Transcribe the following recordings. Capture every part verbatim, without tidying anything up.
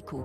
Rico.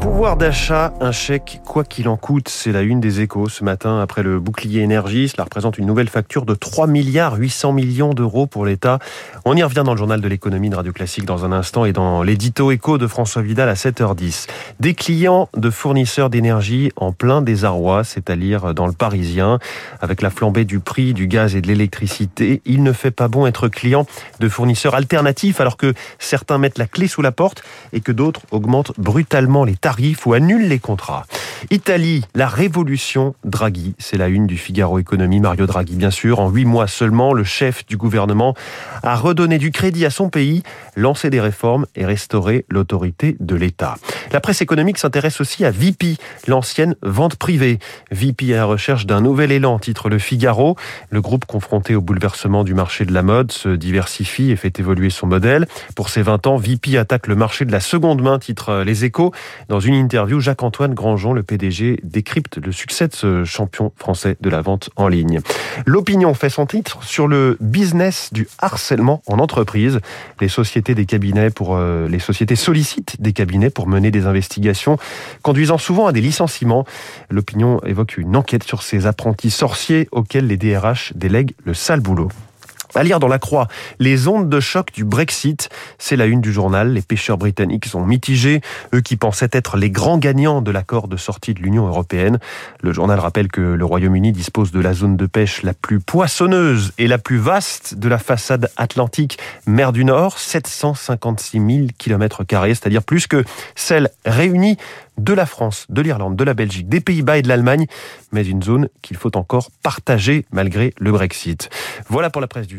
Pouvoir d'achat, un chèque quoi qu'il en coûte, c'est la une des Échos ce matin après le bouclier énergie. Cela représente une nouvelle facture de trois virgule huit milliards d'euros pour l'État. On y revient dans le journal de l'économie de Radio Classique dans un instant et dans l'édito Écho de François Vidal à sept heures dix. Des clients de fournisseurs d'énergie en plein désarroi, c'est-à-dire dans le Parisien. Avec la flambée du prix du gaz et de l'électricité, il ne fait pas bon être client de fournisseurs alternatifs alors que certains mettent la clé sous la porte et que d'autres augmentent brutalement les tarifs ou annulent les contrats. Italie, la révolution Draghi. C'est la une du Figaro Économie. Mario Draghi, bien sûr. En huit mois seulement, le chef du gouvernement a redonné du crédit à son pays, lancé des réformes et restauré l'autorité de l'État. La presse économique s'intéresse aussi à Veepee, l'ancienne vente privée. Veepee à la recherche d'un nouvel élan, titre le Figaro. Le groupe, confronté au bouleversement du marché de la mode, se diversifie et fait évoluer son modèle. Pour ses vingt ans, Veepee attaque le marché de la seconde main, titre les Échos. Dans une interview, Jacques-Antoine Grangeon, le P D G, décrypte le succès de ce champion français de la vente en ligne. L'Opinion fait son titre sur le business du harcèlement en entreprise. Les sociétés des cabinets pour euh, les sociétés sollicitent des cabinets pour mener des investigations, conduisant souvent à des licenciements. L'Opinion évoque une enquête sur ces apprentis sorciers auxquels les D R H délèguent le sale boulot. À lire dans la Croix, les ondes de choc du Brexit, c'est la une du journal. Les pêcheurs britanniques sont mitigés, eux qui pensaient être les grands gagnants de l'accord de sortie de l'Union européenne. Le journal rappelle que le Royaume-Uni dispose de la zone de pêche la plus poissonneuse et la plus vaste de la façade atlantique, mer du Nord, sept cent cinquante-six mille kilomètres carrés, c'est-à-dire plus que celle réunie de la France, de l'Irlande, de la Belgique, des Pays-Bas et de l'Allemagne, mais une zone qu'il faut encore partager malgré le Brexit. Voilà pour la presse du